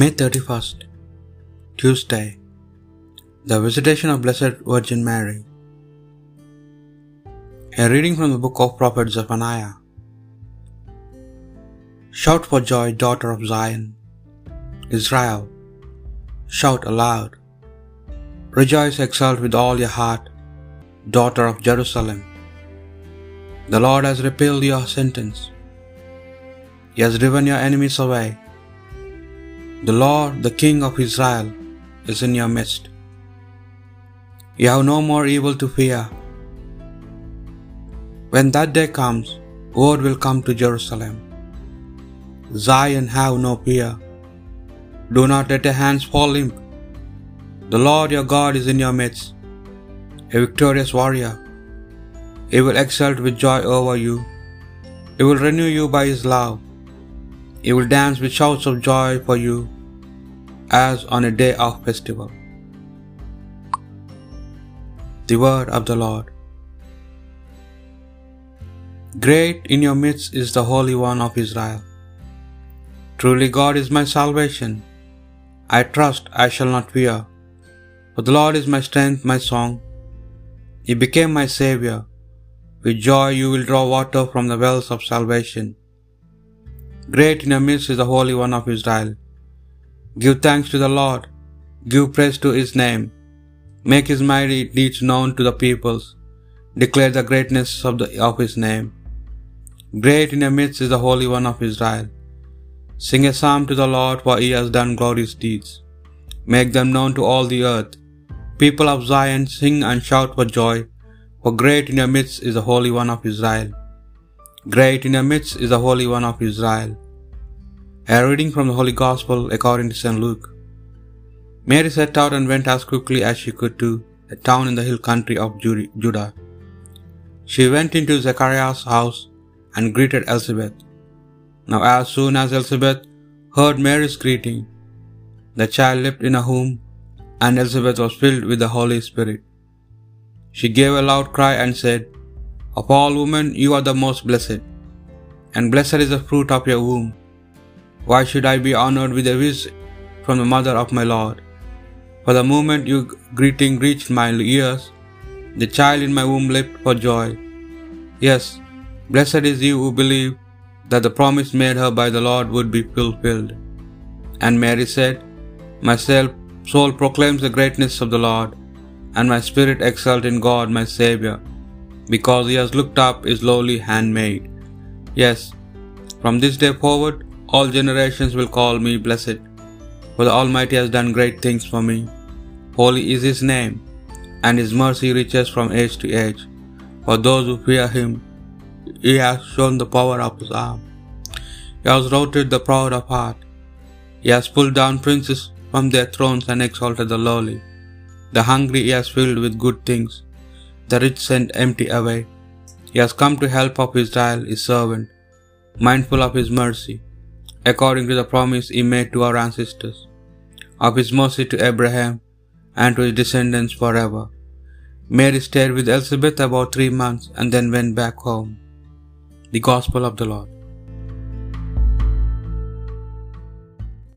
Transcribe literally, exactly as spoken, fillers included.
May thirty-first, Tuesday, the Visitation of Blessed Virgin Mary. A reading from the book of Prophet Zephaniah. Shout for joy, daughter of Zion. Israel, shout aloud. Rejoice, exult with all your heart, daughter of Jerusalem. The Lord has repealed your sentence. He has driven your enemies away. The Lord, the King of Israel, is in your midst. You have no more evil to fear. When that day comes, word will come to Jerusalem. Zion, have no fear. Do not let your hands fall limp. The Lord your God is in your midst, a victorious warrior. He will exult with joy over you. He will renew you by his love. He will dance with shouts of joy for you, as on a day of festival. The word of the Lord. Great in your midst is the Holy One of Israel. Truly God is my salvation. I trust, I shall not fear. For the Lord is my strength, my song. He became my Savior. With joy you will draw water from the wells of salvation. Great in your midst is the Holy One of Israel. Give thanks to the Lord. Give praise to his name. Make his mighty deeds known to the peoples. Declare the greatness of, the, of his name. Great in your midst is the Holy One of Israel. Sing a psalm to the Lord, for he has done glorious deeds. Make them known to all the earth. People of Zion, sing and shout for joy, for great in your midst is the Holy One of Israel. Great in your midst is the Holy One of Israel. A reading from the Holy Gospel according to Saint Luke. Mary set out and went as quickly as she could to a town in the hill country of Judah. She went into Zechariah's house and greeted Elizabeth. Now as soon as Elizabeth heard Mary's greeting, the child leapt in her womb, and Elizabeth was filled with the Holy Spirit. She gave a loud cry and said, "Of all women you are the most blessed, and blessed is the fruit of your womb. Why should I be honored with a visit from the mother of my Lord? For the moment your greeting reached my ears, the child in my womb leapt for joy. Yes, blessed is you who believed that the promise made her by the Lord would be fulfilled." And Mary said, "My soul proclaims the greatness of the Lord, and my spirit exults in God my Savior, because he has looked up his lowly handmaid. Yes, from this day forward all generations will call me blessed, for the Almighty has done great things for me. Holy is his name, and his mercy reaches from age to age. For those who fear him, he has shown the power of his arm. He has routed the proud of heart. He has pulled down princes from their thrones and exalted the lowly. The hungry he has filled with good things, the rich sent empty away. He has come to help of Israel, his servant, mindful of his mercy, according to the promise he made to our ancestors, of his mercy to Abraham and to his descendants forever." Mary stayed with Elizabeth about three months and then went back home. The Gospel of the Lord.